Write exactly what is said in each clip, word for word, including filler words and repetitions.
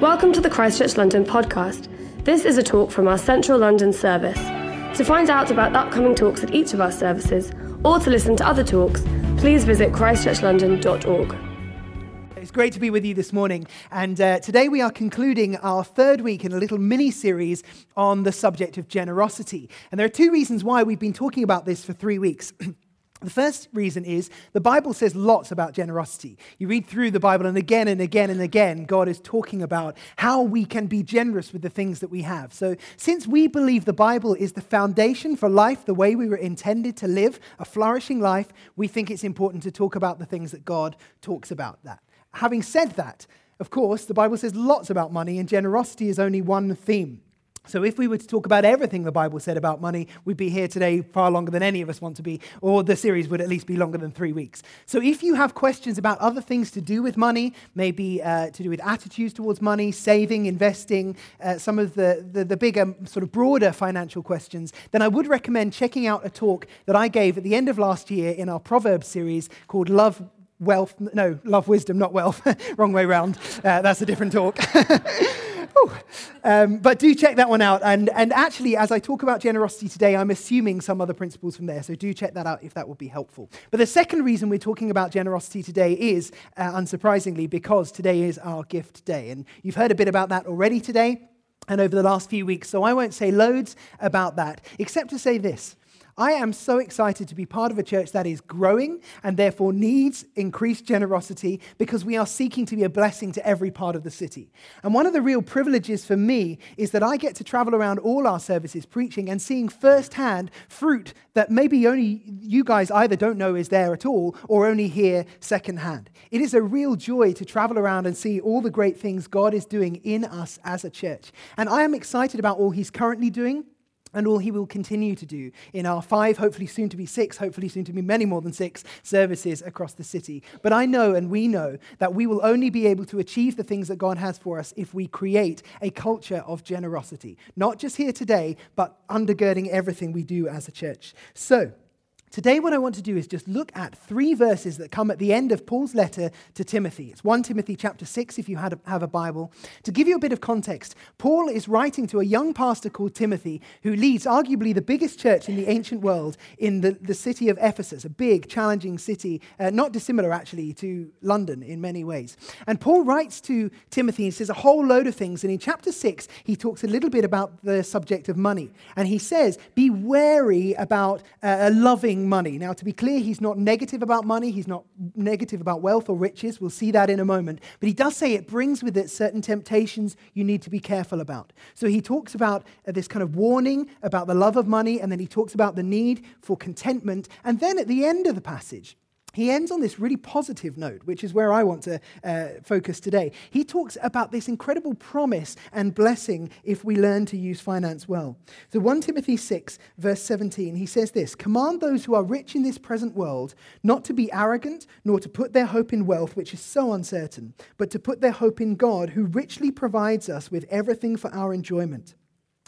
Welcome to the Christchurch London podcast. This is a talk from our Central London service. To find out about upcoming talks at each of our services, or to listen to other talks, please visit christchurch london dot org. It's great to be with you this morning, and uh, today we are concluding our third week in a little mini-series on the subject of generosity. And there are two reasons why we've been talking about this for three weeks. The first reason is the Bible says lots about generosity. You read through the Bible and again and again and again, God is talking about how we can be generous with the things that we have. So since we believe the Bible is the foundation for life, the way we were intended to live, a flourishing life, we think it's important to talk about the things that God talks about that. Having said that, of course, the Bible says lots about money, and generosity is only one theme. So if we were to talk about everything the Bible said about money, we'd be here today far longer than any of us want to be, or the series would at least be longer than three weeks. So if you have questions about other things to do with money, maybe uh, to do with attitudes towards money, saving, investing, uh, some of the, the, the bigger, sort of broader financial questions, then I would recommend checking out a talk that I gave at the end of last year in our Proverbs series called Love Wealth, no, Love Wisdom, not Wealth, wrong way round. Uh, that's a different talk. Um, but do check that one out. And, and actually, as I talk about generosity today, I'm assuming some other principles from there. So do check that out if that would be helpful. But the second reason we're talking about generosity today is, uh, unsurprisingly, because today is our gift day. And you've heard a bit about that already today and over the last few weeks. So I won't say loads about that, except to say this. I am so excited to be part of a church that is growing and therefore needs increased generosity, because we are seeking to be a blessing to every part of the city. And one of the real privileges for me is that I get to travel around all our services preaching and seeing firsthand fruit that maybe only you guys either don't know is there at all or only hear secondhand. It is a real joy to travel around and see all the great things God is doing in us as a church. And I am excited about all He's currently doing and all He will continue to do in our five, hopefully soon to be six, hopefully soon to be many more than six services across the city. But I know, and we know, that we will only be able to achieve the things that God has for us if we create a culture of generosity, not just here today, but undergirding everything we do as a church. So today what I want to do is just look at three verses that come at the end of Paul's letter to Timothy. It's First Timothy chapter six, if you had a, have a Bible. To give you a bit of context, Paul is writing to a young pastor called Timothy, who leads arguably the biggest church in the ancient world in the, the city of Ephesus, a big, challenging city, uh, not dissimilar actually to London in many ways. And Paul writes to Timothy and says a whole load of things. And in chapter six, he talks a little bit about the subject of money. And he says, be wary about uh, loving money. Now, to be clear, he's not negative about money. He's not negative about wealth or riches. We'll see that in a moment. But he does say it brings with it certain temptations you need to be careful about. So he talks about uh, this kind of warning about the love of money, and then he talks about the need for contentment. And then at the end of the passage, he ends on this really positive note, which is where I want to uh, focus today. He talks about this incredible promise and blessing if we learn to use finance well. So First Timothy six, verse seventeen, he says this, "Command those who are rich in this present world not to be arrogant, nor to put their hope in wealth, which is so uncertain, but to put their hope in God, who richly provides us with everything for our enjoyment.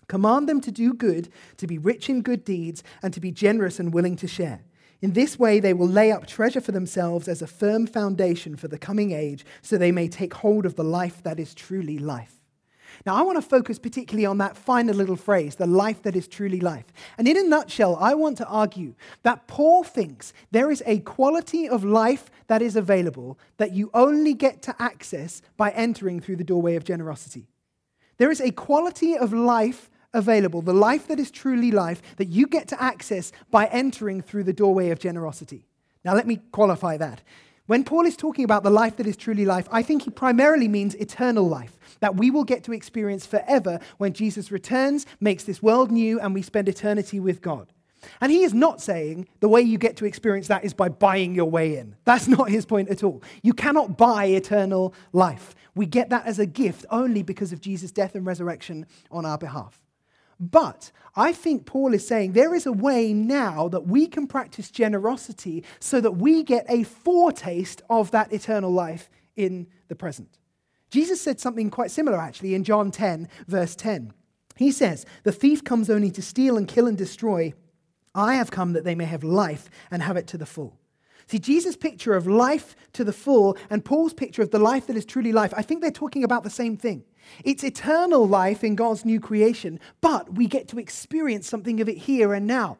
Command them to do good, to be rich in good deeds, and to be generous and willing to share. In this way, they will lay up treasure for themselves as a firm foundation for the coming age, so they may take hold of the life that is truly life." Now, I want to focus particularly on that final little phrase, the life that is truly life. And in a nutshell, I want to argue that Paul thinks there is a quality of life that is available that you only get to access by entering through the doorway of generosity. There is a quality of life available, the life that is truly life, that you get to access by entering through the doorway of generosity. Now, let me qualify that. When Paul is talking about the life that is truly life, I think he primarily means eternal life, that we will get to experience forever when Jesus returns, makes this world new, and we spend eternity with God. And he is not saying the way you get to experience that is by buying your way in. That's not his point at all. You cannot buy eternal life. We get that as a gift only because of Jesus' death and resurrection on our behalf. But I think Paul is saying there is a way now that we can practice generosity so that we get a foretaste of that eternal life in the present. Jesus said something quite similar actually in John ten, verse ten. He says, "The thief comes only to steal and kill and destroy. I have come that they may have life and have it to the full." See, Jesus' picture of life to the full and Paul's picture of the life that is truly life, I think they're talking about the same thing. It's eternal life in God's new creation, but we get to experience something of it here and now.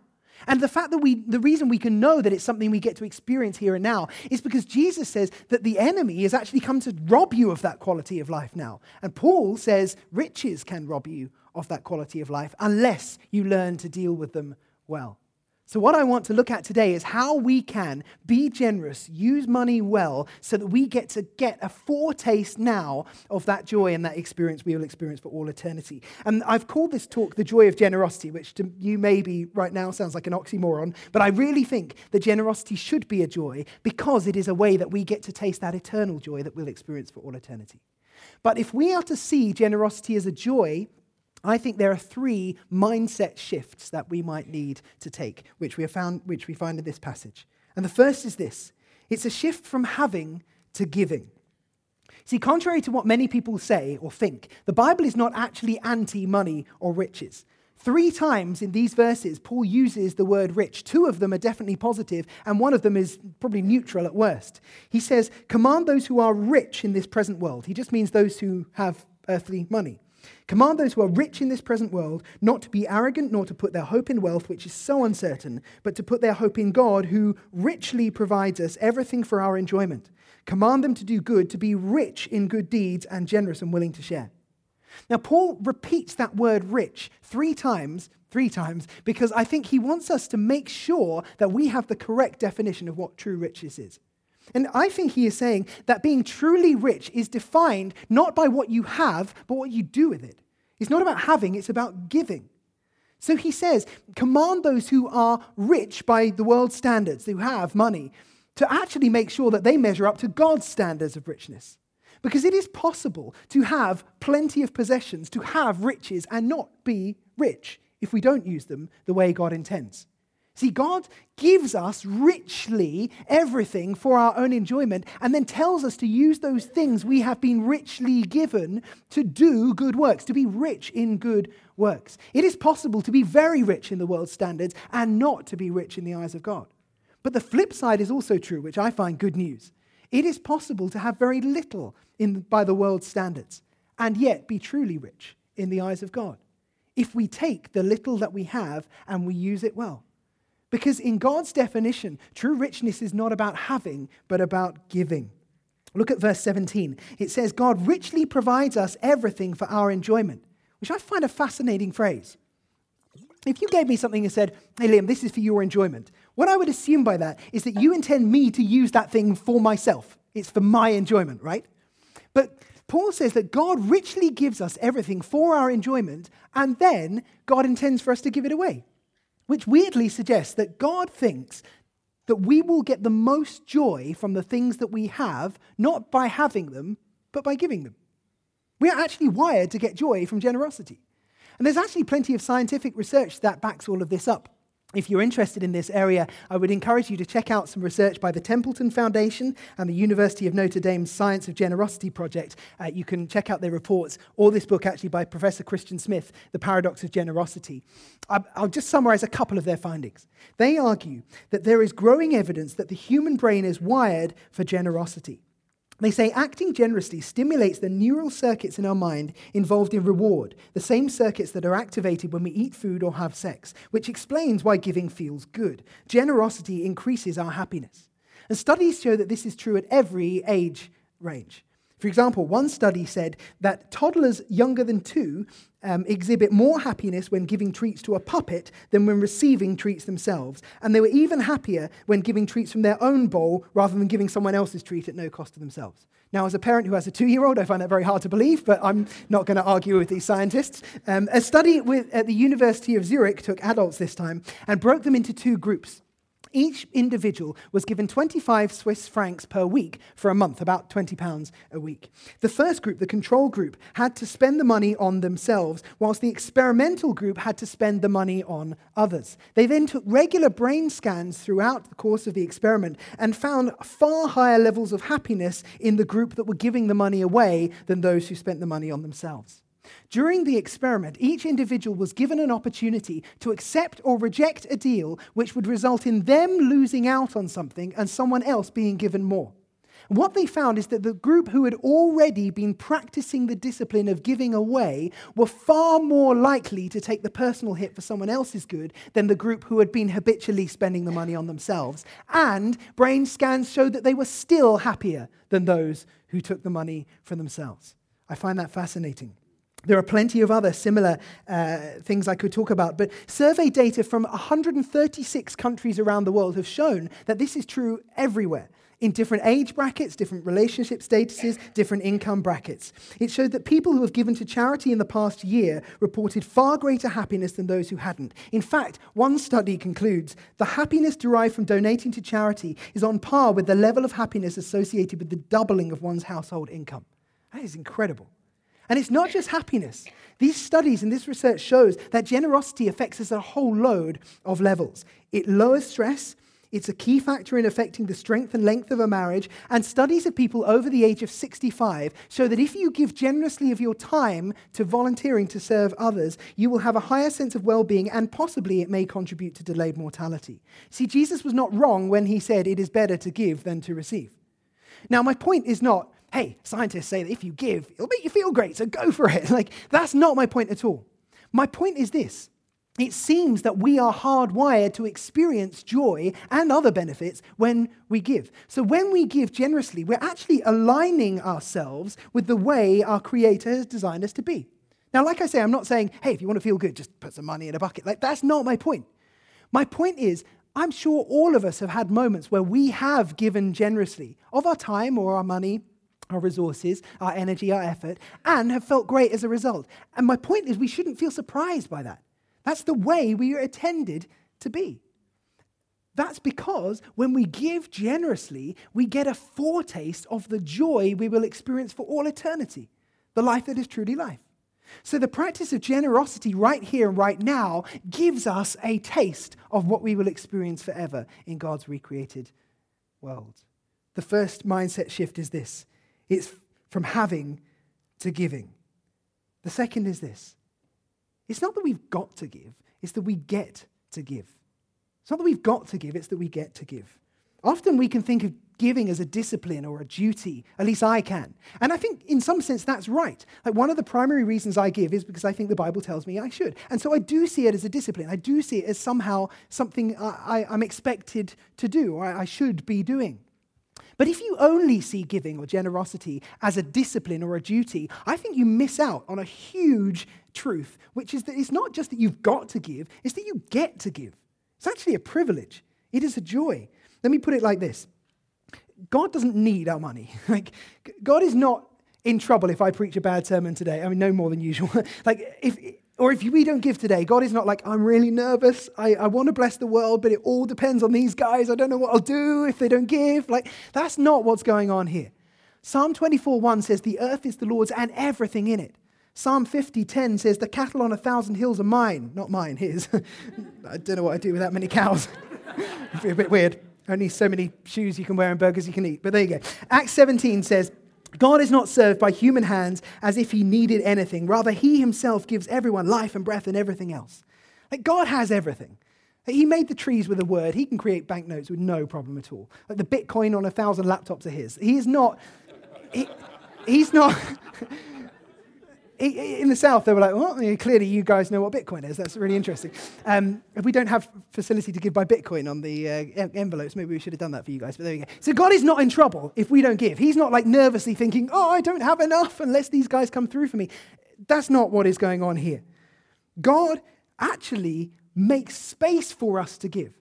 And the fact that we, the reason we can know that it's something we get to experience here and now is because Jesus says that the enemy has actually come to rob you of that quality of life now. And Paul says riches can rob you of that quality of life unless you learn to deal with them well. So what I want to look at today is how we can be generous, use money well, so that we get to get a foretaste now of that joy and that experience we will experience for all eternity. And I've called this talk The Joy of Generosity, which to you maybe right now sounds like an oxymoron, but I really think that generosity should be a joy because it is a way that we get to taste that eternal joy that we'll experience for all eternity. But if we are to see generosity as a joy, I think there are three mindset shifts that we might need to take, which we have found, which we find in this passage. And the first is this. It's a shift from having to giving. See, contrary to what many people say or think, the Bible is not actually anti-money or riches. Three times in these verses, Paul uses the word rich. Two of them are definitely positive, and one of them is probably neutral at worst. He says, command those who are rich in this present world. He just means those who have earthly money. Command those who are rich in this present world not to be arrogant, nor to put their hope in wealth, which is so uncertain, but to put their hope in God, who richly provides us everything for our enjoyment. Command them to do good, to be rich in good deeds and generous and willing to share. Now, Paul repeats that word rich three times, three times, because I think he wants us to make sure that we have the correct definition of what true riches is. And I think he is saying that being truly rich is defined not by what you have, but what you do with it. It's not about having, it's about giving. So he says, command those who are rich by the world's standards, who have money, to actually make sure that they measure up to God's standards of richness. Because it is possible to have plenty of possessions, to have riches, and not be rich if we don't use them the way God intends. See, God gives us richly everything for our own enjoyment and then tells us to use those things we have been richly given to do good works, to be rich in good works. It is possible to be very rich in the world's standards and not to be rich in the eyes of God. But the flip side is also true, which I find good news. It is possible to have very little in, by the world's standards and yet be truly rich in the eyes of God if we take the little that we have and we use it well. Because in God's definition, true richness is not about having, but about giving. Look at verse seventeen. It says, God richly provides us everything for our enjoyment, which I find a fascinating phrase. If you gave me something and said, hey Liam, this is for your enjoyment, what I would assume by that is that you intend me to use that thing for myself. It's for my enjoyment, right? But Paul says that God richly gives us everything for our enjoyment, and then God intends for us to give it away. Which weirdly suggests that God thinks that we will get the most joy from the things that we have, not by having them, but by giving them. We are actually wired to get joy from generosity. And there's actually plenty of scientific research that backs all of this up. If you're interested in this area, I would encourage you to check out some research by the Templeton Foundation and the University of Notre Dame's Science of Generosity Project. Uh, you can check out their reports, or this book actually by Professor Christian Smith, The Paradox of Generosity. I'll just summarize a couple of their findings. They argue that there is growing evidence that the human brain is wired for generosity. They say acting generously stimulates the neural circuits in our mind involved in reward, the same circuits that are activated when we eat food or have sex, which explains why giving feels good. Generosity increases our happiness. And studies show that this is true at every age range. For example, one study said that toddlers younger than two um, exhibit more happiness when giving treats to a puppet than when receiving treats themselves. And they were even happier when giving treats from their own bowl rather than giving someone else's treat at no cost to themselves. Now, as a parent who has a two-year-old, I find that very hard to believe, but I'm not going to argue with these scientists. Um, a study with, at the University of Zurich took adults this time and broke them into two groups. Each individual was given twenty-five Swiss francs per week for a month, about twenty pounds a week. The first group, the control group, had to spend the money on themselves, whilst the experimental group had to spend the money on others. They then took regular brain scans throughout the course of the experiment and found far higher levels of happiness in the group that were giving the money away than those who spent the money on themselves. During the experiment, each individual was given an opportunity to accept or reject a deal which would result in them losing out on something and someone else being given more. What they found is that the group who had already been practicing the discipline of giving away were far more likely to take the personal hit for someone else's good than the group who had been habitually spending the money on themselves. And brain scans showed that they were still happier than those who took the money for themselves. I find that fascinating. There are plenty of other similar uh, things I could talk about, but survey data from one hundred thirty-six countries around the world have shown that this is true everywhere, in different age brackets, different relationship statuses, different income brackets. It showed that people who have given to charity in the past year reported far greater happiness than those who hadn't. In fact, one study concludes the happiness derived from donating to charity is on par with the level of happiness associated with the doubling of one's household income. That is incredible. And it's not just happiness. These studies and this research shows that generosity affects us at a whole load of levels. It lowers stress. It's a key factor in affecting the strength and length of a marriage. And studies of people over the age of sixty-five show that if you give generously of your time to volunteering to serve others, you will have a higher sense of well-being, and possibly it may contribute to delayed mortality. See, Jesus was not wrong when he said it is better to give than to receive. Now, my point is not, hey, scientists say that if you give, it'll make you feel great, so go for it. Like, that's not my point at all. My point is this. It seems that we are hardwired to experience joy and other benefits when we give. So when we give generously, we're actually aligning ourselves with the way our Creator has designed us to be. Now, like I say, I'm not saying, hey, if you want to feel good, just put some money in a bucket. Like, that's not my point. My point is, I'm sure all of us have had moments where we have given generously of our time or our money, our resources, our energy, our effort, and have felt great as a result. And my point is we shouldn't feel surprised by that. That's the way we are intended to be. That's because when we give generously, we get a foretaste of the joy we will experience for all eternity, the life that is truly life. So the practice of generosity right here and right now gives us a taste of what we will experience forever in God's recreated world. The first mindset shift is this. It's from having to giving. The second is this. It's not that we've got to give, it's that we get to give. It's not that we've got to give, it's that we get to give. Often we can think of giving as a discipline or a duty, at least I can. And I think in some sense that's right. Like, one of the primary reasons I give is because I think the Bible tells me I should. And so I do see it as a discipline. I do see it as somehow something I, I, I'm expected to do or I, I should be doing. But if you only see giving or generosity as a discipline or a duty, I think you miss out on a huge truth, which is that it's not just that you've got to give, it's that you get to give. It's actually a privilege. It is a joy. Let me put it like this. God doesn't need our money. Like, God is not in trouble if I preach a bad sermon today. I mean, no more than usual. Like, if or if we don't give today, God is not like, I'm really nervous. I, I want to bless the world, but it all depends on these guys. I don't know what I'll do if they don't give. Like, that's not what's going on here. Psalm twenty-four one says, the earth is the Lord's and everything in it. Psalm fifty ten says, the cattle on a thousand hills are mine. Not mine, his. I don't know what I do with that many cows. It'd be a bit weird. Only so many shoes you can wear and burgers you can eat. But there you go. Acts seventeen says, God is not served by human hands as if he needed anything. Rather, he himself gives everyone life and breath and everything else. Like, God has everything. Like, he made the trees with a word. He can create banknotes with no problem at all. Like, the Bitcoin on a thousand laptops are his. He is not... He, he's not... In the South, they were like, well, clearly you guys know what Bitcoin is. That's really interesting. Um, if we don't have facility to give by Bitcoin on the uh, em- envelopes, maybe we should have done that for you guys, but there you go. So God is not in trouble if we don't give. He's not like nervously thinking, oh, I don't have enough unless these guys come through for me. That's not what is going on here. God actually makes space for us to give.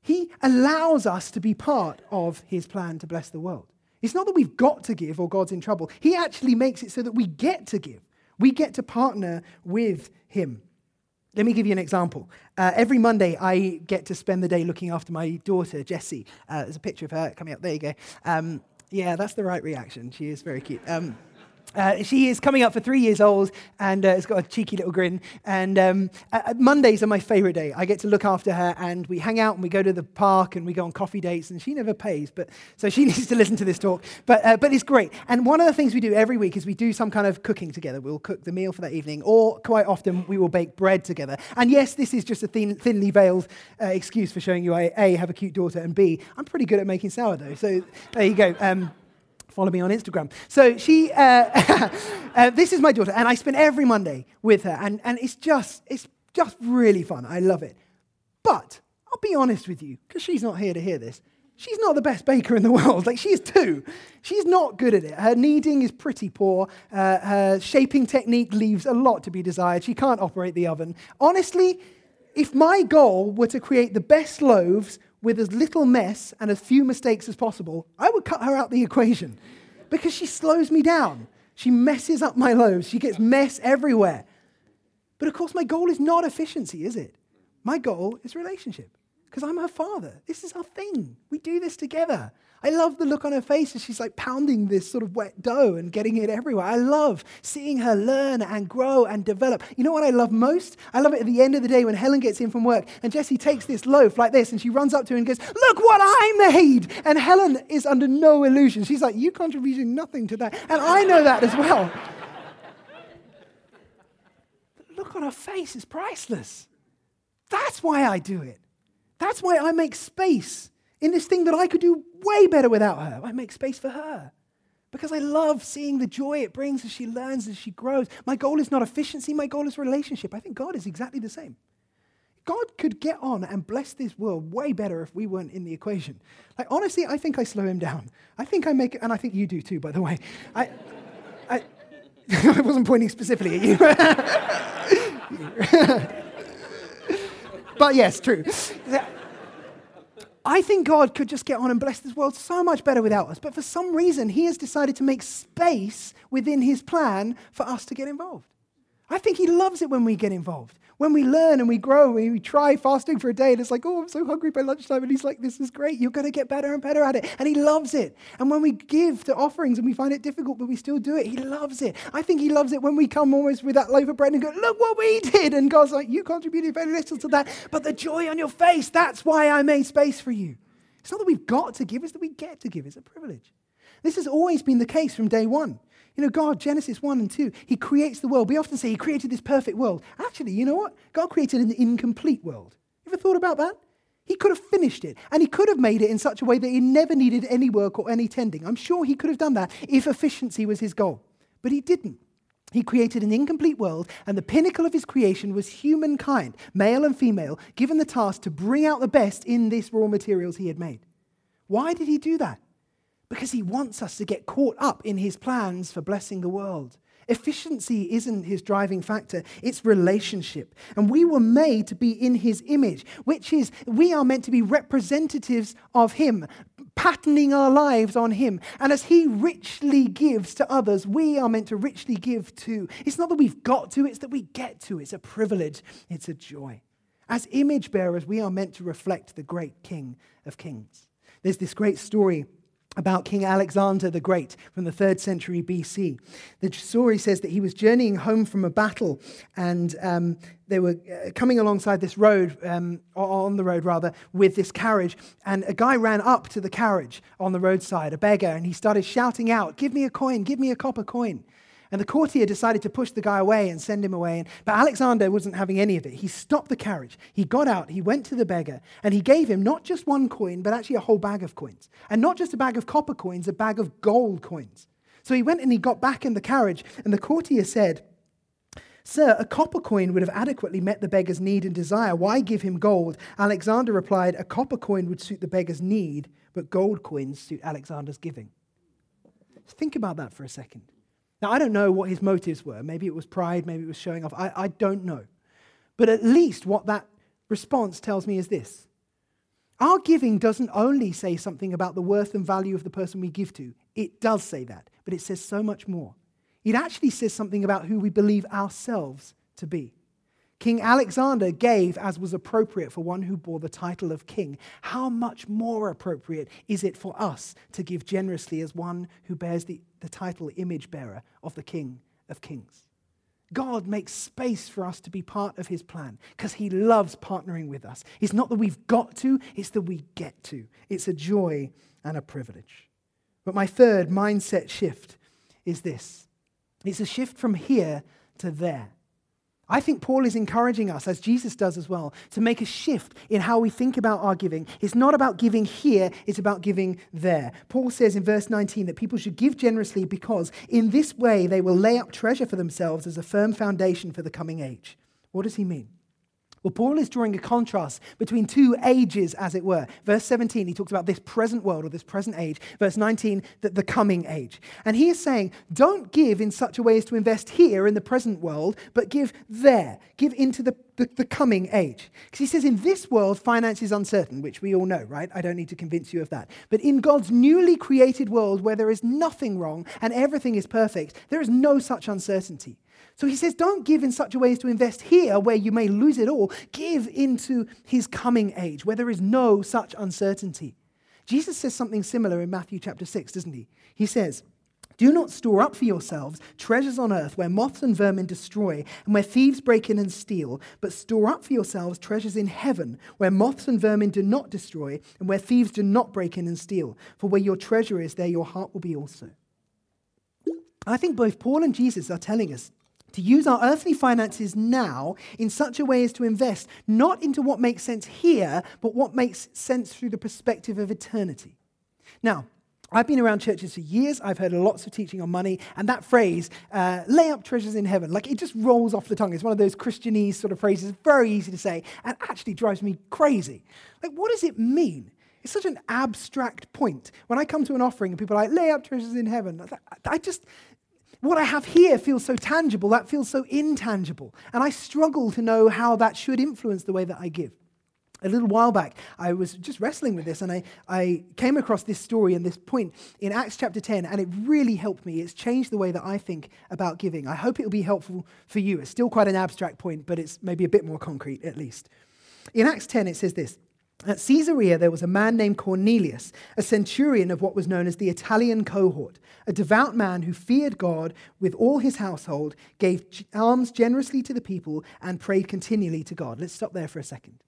He allows us to be part of his plan to bless the world. It's not that we've got to give or God's in trouble. He actually makes it so that we get to give. We get to partner with him. Let me give you an example. Uh, every Monday, I get to spend the day looking after my daughter, Jessie. Uh, there's a picture of her coming up. There you go. Um, yeah, that's the right reaction. She is very cute. Um, uh, she is coming up for three years old and uh, has got a cheeky little grin. And um, uh, Mondays are my favorite day. I get to look after her and we hang out and we go to the park and we go on coffee dates, and she never pays. But so she needs to listen to this talk. But uh, but it's great. And one of the things we do every week is we do some kind of cooking together. We'll cook the meal for that evening, or quite often we will bake bread together. And yes, this is just a thin, thinly veiled uh, excuse for showing you I, A, have a cute daughter, and B, I'm pretty good at making sourdough. So there you go. Um, Follow me on Instagram. So she, uh, uh, this is my daughter, and I spend every Monday with her, and, and it's just it's just really fun. I love it. But I'll be honest with you, because she's not here to hear this. She's not the best baker in the world. Like, she's two. She's not good at it. Her kneading is pretty poor. Uh, her shaping technique leaves a lot to be desired. She can't operate the oven. Honestly, if my goal were to create the best loaves with as little mess and as few mistakes as possible, I would cut her out the equation because she slows me down. She messes up my loaves. She gets mess everywhere. But of course, my goal is not efficiency, is it? My goal is relationship. Because I'm her father. This is our thing. We do this together. I love the look on her face as she's like pounding this sort of wet dough and getting it everywhere. I love seeing her learn and grow and develop. You know what I love most? I love it at the end of the day when Helen gets in from work and Jessie takes this loaf like this and she runs up to her and goes, "Look what I made!" And Helen is under no illusion. She's like, "You contributed nothing to that." And I know that as well. The look on her face is priceless. That's why I do it. That's why I make space in this thing that I could do way better without her. I make space for her because I love seeing the joy it brings as she learns, as she grows. My goal is not efficiency. My goal is relationship. I think God is exactly the same. God could get on and bless this world way better if we weren't in the equation. Like, honestly, I think I slow him down. I think I make it, and I think you do too, by the way. I, I, I wasn't pointing specifically at you. But yes, true. I think God could just get on and bless this world so much better without us. But for some reason, he has decided to make space within his plan for us to get involved. I think he loves it when we get involved. When we learn and we grow, we try fasting for a day and it's like, "Oh, I'm so hungry by lunchtime." And he's like, "This is great. You're going to get better and better at it." And he loves it. And when we give to offerings and we find it difficult, but we still do it, he loves it. I think he loves it when we come almost with that loaf of bread and go, "Look what we did." And God's like, "You contributed very little to that, but the joy on your face, that's why I made space for you." It's not that we've got to give, it's that we get to give. It's a privilege. This has always been the case from day one. You know, God, Genesis one and two, he creates the world. We often say he created this perfect world. Actually, you know what? God created an incomplete world. You ever thought about that? He could have finished it, and he could have made it in such a way that it never needed any work or any tending. I'm sure he could have done that if efficiency was his goal, but he didn't. He created an incomplete world, and the pinnacle of his creation was humankind, male and female, given the task to bring out the best in these raw materials he had made. Why did he do that? Because he wants us to get caught up in his plans for blessing the world. Efficiency isn't his driving factor, it's relationship. And we were made to be in his image, which is we are meant to be representatives of him, patterning our lives on him. And as he richly gives to others, we are meant to richly give too. It's not that we've got to, it's that we get to. It's a privilege, it's a joy. As image bearers, we are meant to reflect the great King of Kings. There's this great story about King Alexander the Great from the third century B C. The story says that he was journeying home from a battle, and um, they were uh, coming alongside this road, um, or on the road rather, with this carriage, and a guy ran up to the carriage on the roadside, a beggar, and he started shouting out, "Give me a coin, give me a copper coin." And the courtier decided to push the guy away and send him away. But Alexander wasn't having any of it. He stopped the carriage. He got out. He went to the beggar. And he gave him not just one coin, but actually a whole bag of coins. And not just a bag of copper coins, a bag of gold coins. So he went and he got back in the carriage. And the courtier said, "Sir, a copper coin would have adequately met the beggar's need and desire. Why give him gold?" Alexander replied, "A copper coin would suit the beggar's need, but gold coins suit Alexander's giving." Think about that for a second. Now, I don't know what his motives were. Maybe it was pride, maybe it was showing off. I, I don't know. But at least what that response tells me is this. Our giving doesn't only say something about the worth and value of the person we give to. It does say that, but it says so much more. It actually says something about who we believe ourselves to be. King Alexander gave as was appropriate for one who bore the title of king. How much more appropriate is it for us to give generously as one who bears the, the title image bearer of the King of Kings? God makes space for us to be part of his plan because he loves partnering with us. It's not that we've got to, it's that we get to. It's a joy and a privilege. But my third mindset shift is this. It's a shift from here to there. I think Paul is encouraging us, as Jesus does as well, to make a shift in how we think about our giving. It's not about giving here, it's about giving there. Paul says in verse nineteen that people should give generously because in this way they will lay up treasure for themselves as a firm foundation for the coming age. What does he mean? Well, Paul is drawing a contrast between two ages, as it were. Verse seventeen, he talks about this present world or this present age. Verse nineteen, that the coming age. And he is saying, don't give in such a way as to invest here in the present world, but give there. Give into the, the, the coming age. Because he says in this world, finance is uncertain, which we all know, right? I don't need to convince you of that. But in God's newly created world where there is nothing wrong and everything is perfect, there is no such uncertainty. So he says, don't give in such a way as to invest here where you may lose it all. Give into his coming age where there is no such uncertainty. Jesus says something similar in Matthew chapter six, doesn't he? He says, do not store up for yourselves treasures on earth where moths and vermin destroy and where thieves break in and steal, but store up for yourselves treasures in heaven where moths and vermin do not destroy and where thieves do not break in and steal. For where your treasure is, there your heart will be also. I think both Paul and Jesus are telling us to use our earthly finances now in such a way as to invest not into what makes sense here, but what makes sense through the perspective of eternity. Now, I've been around churches for years. I've heard lots of teaching on money, and that phrase, uh, lay up treasures in heaven, like it just rolls off the tongue. It's one of those Christianese sort of phrases, very easy to say, and actually drives me crazy. Like, what does it mean? It's such an abstract point. When I come to an offering and people are like, lay up treasures in heaven, I just... what I have here feels so tangible, that feels so intangible. And I struggle to know how that should influence the way that I give. A little while back, I was just wrestling with this, and I, I came across this story and this point in Acts chapter ten, and it really helped me. It's changed the way that I think about giving. I hope it'll be helpful for you. It's still quite an abstract point, but it's maybe a bit more concrete at least. In Acts ten, it says this. At Caesarea, there was a man named Cornelius, a centurion of what was known as the Italian cohort, a devout man who feared God with all his household, gave alms generously to the people, and prayed continually to God. Let's stop there for a second.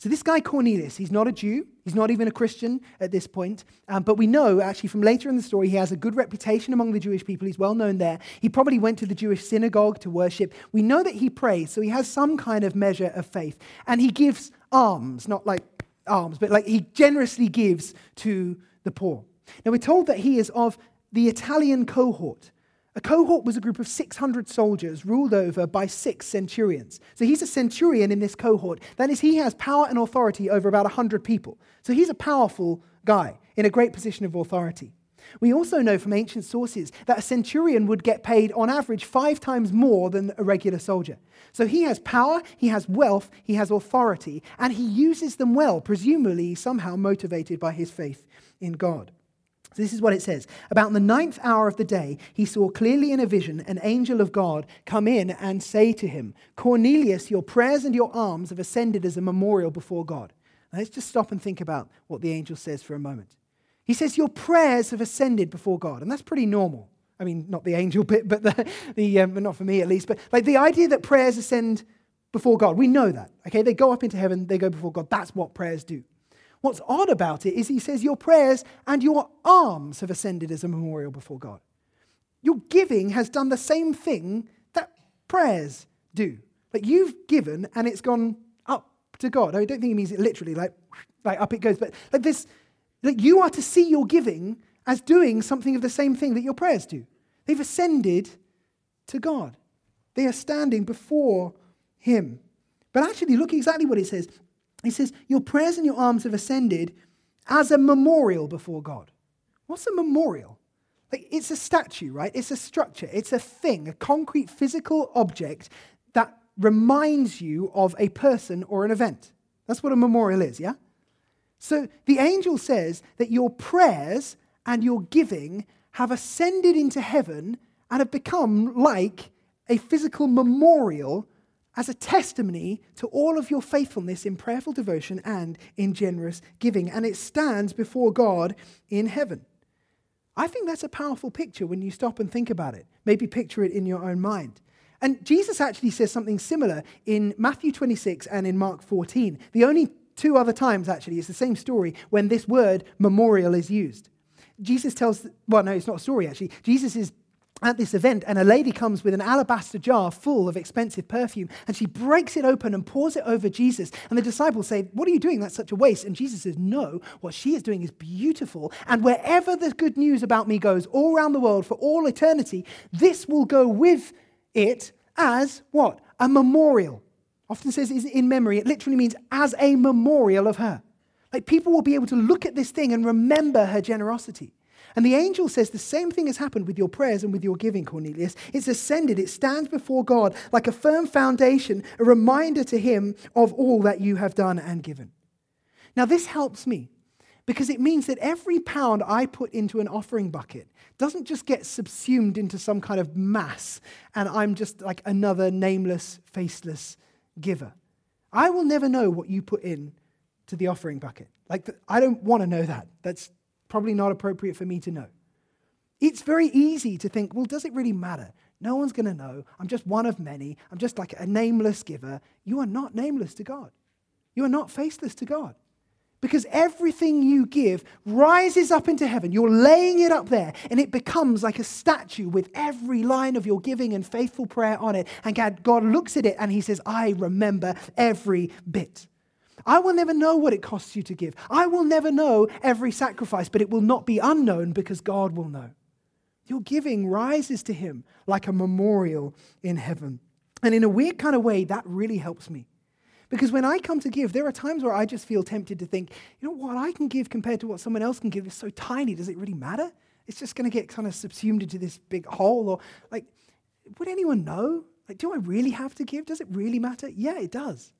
So this guy Cornelius, he's not a Jew, he's not even a Christian at this point, um, but we know actually from later in the story, he has a good reputation among the Jewish people, he's well known there. He probably went to the Jewish synagogue to worship. We know that he prays, so he has some kind of measure of faith, and he gives alms, not like alms, but like he generously gives to the poor. Now we're told that he is of the Italian cohort. A cohort was a group of six hundred soldiers ruled over by six centurions. So he's a centurion in this cohort. That is, he has power and authority over about one hundred people. So he's a powerful guy in a great position of authority. We also know from ancient sources that a centurion would get paid on average five times more than a regular soldier. So he has power, he has wealth, he has authority, and he uses them well, presumably somehow motivated by his faith in God. So this is what it says. About the ninth hour of the day, he saw clearly in a vision an angel of God come in and say to him, Cornelius, your prayers and your alms have ascended as a memorial before God. Now let's just stop and think about what the angel says for a moment. He says, your prayers have ascended before God. And that's pretty normal. I mean, not the angel bit, but the, the um, not for me at least, but like the idea that prayers ascend before God, we know that, okay? They go up into heaven, they go before God. That's what prayers do. What's odd about it is he says, your prayers and your alms have ascended as a memorial before God. Your giving has done the same thing that prayers do. Like you've given and it's gone up to God. I don't think he means it literally, like, like up it goes, but like this... that you are to see your giving as doing something of the same thing that your prayers do. They've ascended to God. They are standing before him. But actually, look exactly what it says. It says, your prayers and your alms have ascended as a memorial before God. What's a memorial? Like, it's a statue, right? It's a structure. It's a thing, a concrete physical object that reminds you of a person or an event. That's what a memorial is, yeah? So the angel says that your prayers and your giving have ascended into heaven and have become like a physical memorial as a testimony to all of your faithfulness in prayerful devotion and in generous giving. And it stands before God in heaven. I think that's a powerful picture when you stop and think about it. Maybe picture it in your own mind. And Jesus actually says something similar in Matthew twenty-six and in Mark fourteen. The only Two other times, actually, it's the same story when this word memorial is used. Jesus tells, well, no, it's not a story, actually. Jesus is at this event, and a lady comes with an alabaster jar full of expensive perfume, and she breaks it open and pours it over Jesus. And the disciples say, "What are you doing? That's such a waste." And Jesus says, "No, what she is doing is beautiful. And wherever the good news about me goes all around the world for all eternity, this will go with it as what? A memorial." Often says is in memory. It literally means as a memorial of her. Like, people will be able to look at this thing and remember her generosity. And the angel says the same thing has happened with your prayers and with your giving, Cornelius. It's ascended. It stands before God like a firm foundation, a reminder to him of all that you have done and given. Now, this helps me because it means that every pound I put into an offering bucket doesn't just get subsumed into some kind of mass and I'm just like another nameless, faceless giver. I will never know what you put in to the offering bucket. Like, the, I don't want to know that. That's probably not appropriate for me to know. It's very easy to think, well, does it really matter? No one's going to know. I'm just one of many. I'm just like a nameless giver. You are not nameless to God. You are not faceless to God. Because everything you give rises up into heaven. You're laying it up there, and it becomes like a statue with every line of your giving and faithful prayer on it. And God looks at it and he says, "I remember every bit." I will never know what it costs you to give. I will never know every sacrifice, but it will not be unknown because God will know. Your giving rises to him like a memorial in heaven. And in a weird kind of way, that really helps me. Because when I come to give, there are times where I just feel tempted to think, you know, what I can give compared to what someone else can give is so tiny. Does it really matter? It's just going to get kind of subsumed into this big hole. Or like, would anyone know? Like, do I really have to give? Does it really matter? Yeah, it does.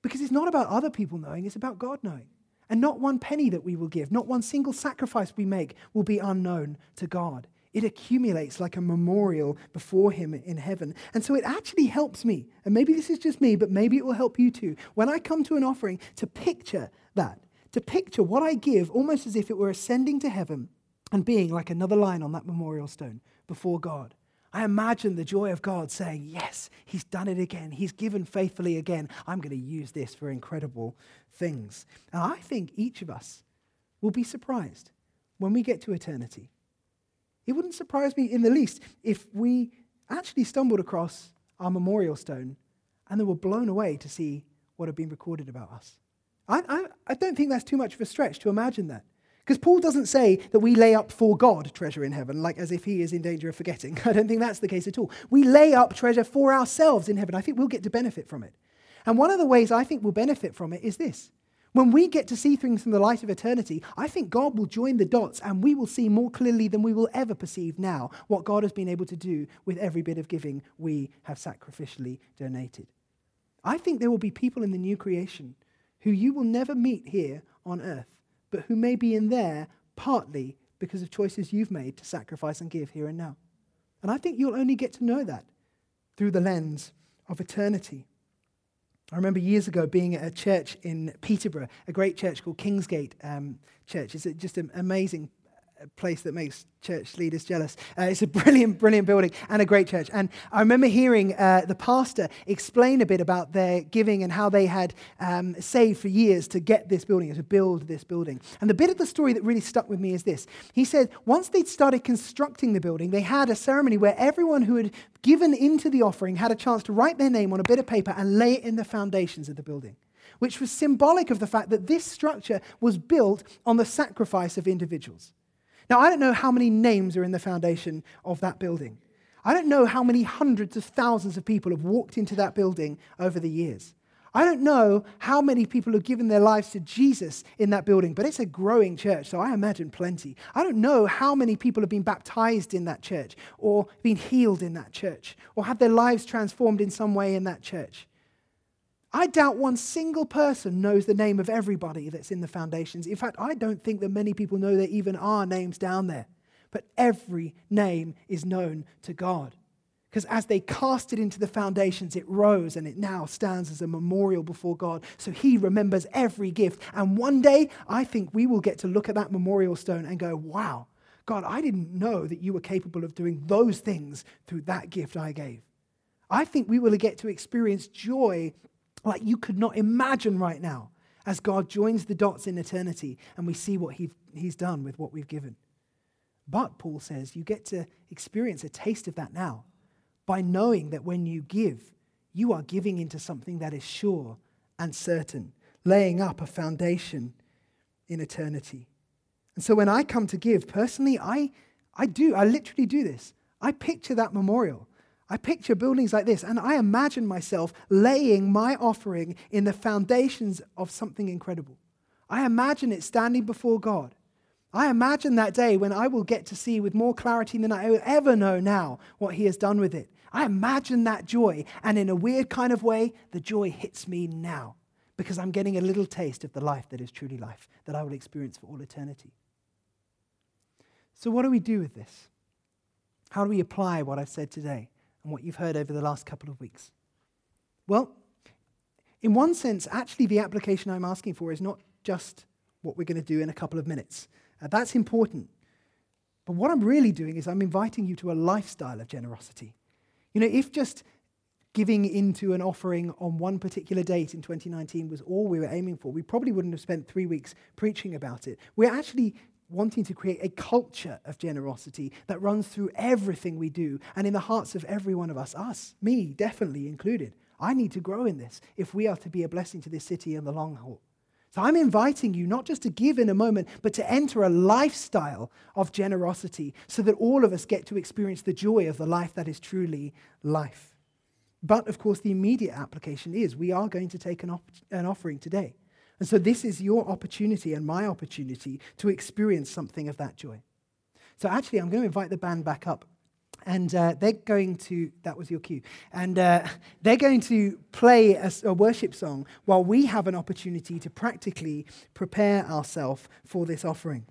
Because it's not about other people knowing, it's about God knowing. And not one penny that we will give, not one single sacrifice we make will be unknown to God. It accumulates like a memorial before him in heaven. And so it actually helps me, and maybe this is just me, but maybe it will help you too, when I come to an offering, to picture that, to picture what I give almost as if it were ascending to heaven and being like another line on that memorial stone before God. I imagine the joy of God saying, "Yes, he's done it again. He's given faithfully again. I'm going to use this for incredible things." And I think each of us will be surprised when we get to eternity. It wouldn't surprise me in the least if we actually stumbled across our memorial stone and then were blown away to see what had been recorded about us. I, I, I don't think that's too much of a stretch to imagine that. Because Paul doesn't say that we lay up for God treasure in heaven, like as if he is in danger of forgetting. I don't think that's the case at all. We lay up treasure for ourselves in heaven. I think we'll get to benefit from it. And one of the ways I think we'll benefit from it is this. When we get to see things from the light of eternity, I think God will join the dots and we will see more clearly than we will ever perceive now what God has been able to do with every bit of giving we have sacrificially donated. I think there will be people in the new creation who you will never meet here on earth, but who may be in there partly because of choices you've made to sacrifice and give here and now. And I think you'll only get to know that through the lens of eternity. I remember years ago being at a church in Peterborough, a great church called Kingsgate um, Church. It's just an amazing place that makes church leaders jealous. Uh, it's a brilliant, brilliant building and a great church. And I remember hearing uh, the pastor explain a bit about their giving and how they had um, saved for years to get this building, to build this building. And the bit of the story that really stuck with me is this. He said once they'd started constructing the building, they had a ceremony where everyone who had given into the offering had a chance to write their name on a bit of paper and lay it in the foundations of the building, which was symbolic of the fact that this structure was built on the sacrifice of individuals. Now, I don't know how many names are in the foundation of that building. I don't know how many hundreds of thousands of people have walked into that building over the years. I don't know how many people have given their lives to Jesus in that building, but it's a growing church, so I imagine plenty. I don't know how many people have been baptized in that church or been healed in that church or had their lives transformed in some way in that church. I doubt one single person knows the name of everybody that's in the foundations. In fact, I don't think that many people know there even are names down there. But every name is known to God. Because as they cast it into the foundations, it rose and it now stands as a memorial before God. So he remembers every gift. And one day, I think we will get to look at that memorial stone and go, "Wow, God, I didn't know that you were capable of doing those things through that gift I gave." I think we will get to experience joy like you could not imagine right now, as God joins the dots in eternity and we see what he, he's done with what we've given. But, Paul says, you get to experience a taste of that now by knowing that when you give, you are giving into something that is sure and certain, laying up a foundation in eternity. And so when I come to give, personally, I, I do, I literally do this. I picture that memorial. I picture buildings like this, and I imagine myself laying my offering in the foundations of something incredible. I imagine it standing before God. I imagine that day when I will get to see with more clarity than I will ever know now what He has done with it. I imagine that joy, and in a weird kind of way, the joy hits me now because I'm getting a little taste of the life that is truly life, that I will experience for all eternity. So what do we do with this? How do we apply what I've said today? And what you've heard over the last couple of weeks? Well, in one sense, actually the application I'm asking for is not just what we're going to do in a couple of minutes. Uh, that's important. But what I'm really doing is I'm inviting you to a lifestyle of generosity. You know, if just giving into an offering on one particular date in twenty nineteen was all we were aiming for, we probably wouldn't have spent three weeks preaching about it. We're actually wanting to create a culture of generosity that runs through everything we do and in the hearts of every one of us, us, me definitely included. I need to grow in this if we are to be a blessing to this city in the long haul. So I'm inviting you not just to give in a moment, but to enter a lifestyle of generosity so that all of us get to experience the joy of the life that is truly life. But of course, the immediate application is we are going to take an, op- an offering today. And so this is your opportunity and my opportunity to experience something of that joy. So actually, I'm going to invite the band back up. And uh, they're going to, that was your cue. And uh, they're going to play a, a worship song while we have an opportunity to practically prepare ourselves for this offering.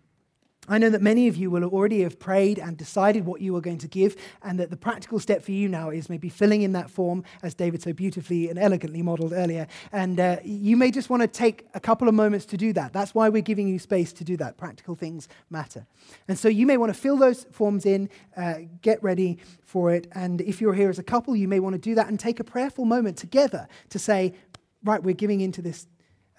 I know that many of you will already have prayed and decided what you are going to give, and that the practical step for you now is maybe filling in that form, as David so beautifully and elegantly modeled earlier. And uh, you may just want to take a couple of moments to do that. That's why we're giving you space to do that. Practical things matter. And so you may want to fill those forms in, uh, get ready for it. And if you're here as a couple, you may want to do that and take a prayerful moment together to say, right, we're giving into this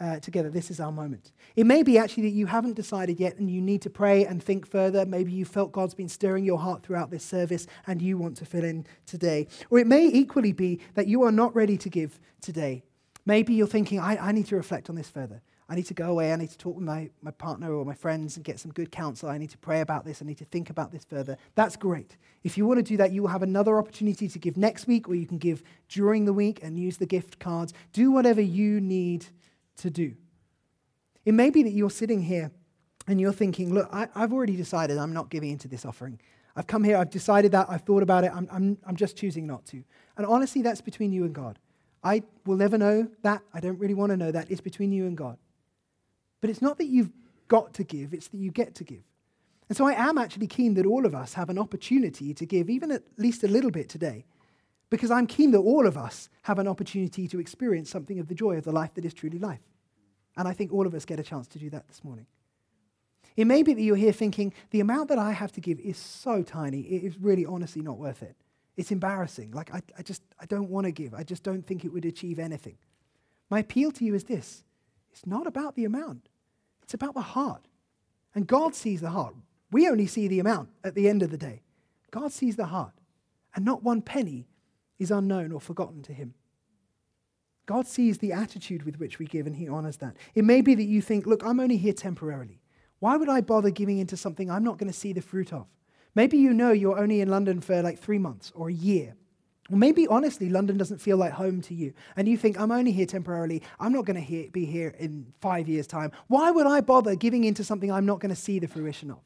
Uh, together. This is our moment. It may be actually that you haven't decided yet and you need to pray and think further. Maybe you felt God's been stirring your heart throughout this service and you want to fill in today. Or it may equally be that you are not ready to give today. Maybe you're thinking, I, I need to reflect on this further. I need to go away. I need to talk with my, my partner or my friends and get some good counsel. I need to pray about this. I need to think about this further. That's great. If you want to do that, you will have another opportunity to give next week, or you can give during the week and use the gift cards. Do whatever you need to do. It may be that you're sitting here and you're thinking, look, I, I've already decided I'm not giving into this offering. I've come here, I've decided that, I've thought about it, I'm, I'm, I'm just choosing not to. And honestly, that's between you and God. I will never know that. I don't really want to know that. It's between you and God. But it's not that you've got to give, it's that you get to give. And so I am actually keen that all of us have an opportunity to give, even at least a little bit today. Because I'm keen that all of us have an opportunity to experience something of the joy of the life that is truly life. And I think all of us get a chance to do that this morning. It may be that you're here thinking, the amount that I have to give is so tiny, it is really honestly not worth it. It's embarrassing. Like, I, I just, I don't want to give. I just don't think it would achieve anything. My appeal to you is this. It's not about the amount. It's about the heart. And God sees the heart. We only see the amount at the end of the day. God sees the heart. And not one penny is unknown or forgotten to Him. God sees the attitude with which we give, and He honors that. It may be that you think, look, I'm only here temporarily. Why would I bother giving into something I'm not going to see the fruit of? Maybe you know you're only in London for like three months or a year. Or maybe, honestly, London doesn't feel like home to you. And you think, I'm only here temporarily. I'm not going to be here in five years' time. Why would I bother giving into something I'm not going to see the fruition of?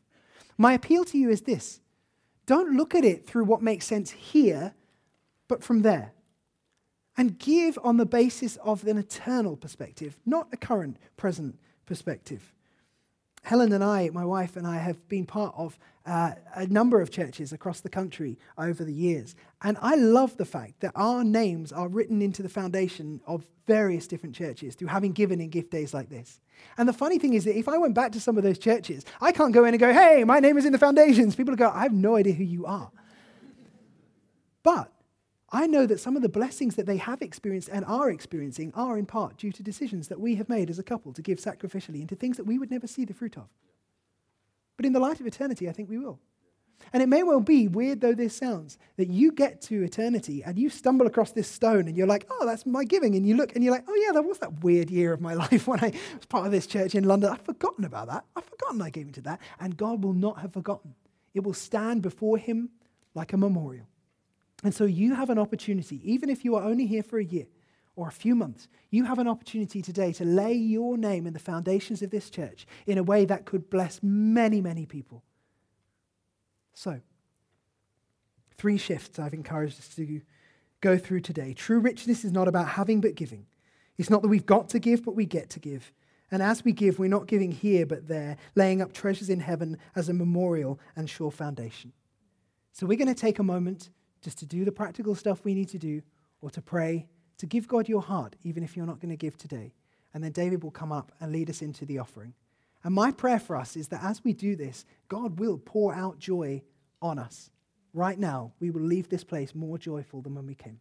My appeal to you is this. Don't look at it through what makes sense here, but from there. And give on the basis of an eternal perspective, not a current, present perspective. Helen and I, my wife and I, have been part of uh, a number of churches across the country over the years. And I love the fact that our names are written into the foundation of various different churches through having given in gift days like this. And the funny thing is that if I went back to some of those churches, I can't go in and go, hey, my name is in the foundations. People go, I have no idea who you are. But I know that some of the blessings that they have experienced and are experiencing are in part due to decisions that we have made as a couple to give sacrificially into things that we would never see the fruit of. But in the light of eternity, I think we will. And it may well be, weird though this sounds, that you get to eternity and you stumble across this stone and you're like, oh, that's my giving. And you look and you're like, oh yeah, that was that weird year of my life when I was part of this church in London. I've forgotten about that. I've forgotten I gave into that. And God will not have forgotten. It will stand before him like a memorial. And so you have an opportunity, even if you are only here for a year or a few months, you have an opportunity today to lay your name in the foundations of this church in a way that could bless many, many people. So, three shifts I've encouraged us to go through today. True richness is not about having but giving. It's not that we've got to give, but we get to give. And as we give, we're not giving here but there, laying up treasures in heaven as a memorial and sure foundation. So we're going to take a moment just to do the practical stuff we need to do, or to pray, to give God your heart, even if you're not going to give today. And then David will come up and lead us into the offering. And my prayer for us is that as we do this, God will pour out joy on us. Right now, we will leave this place more joyful than when we came.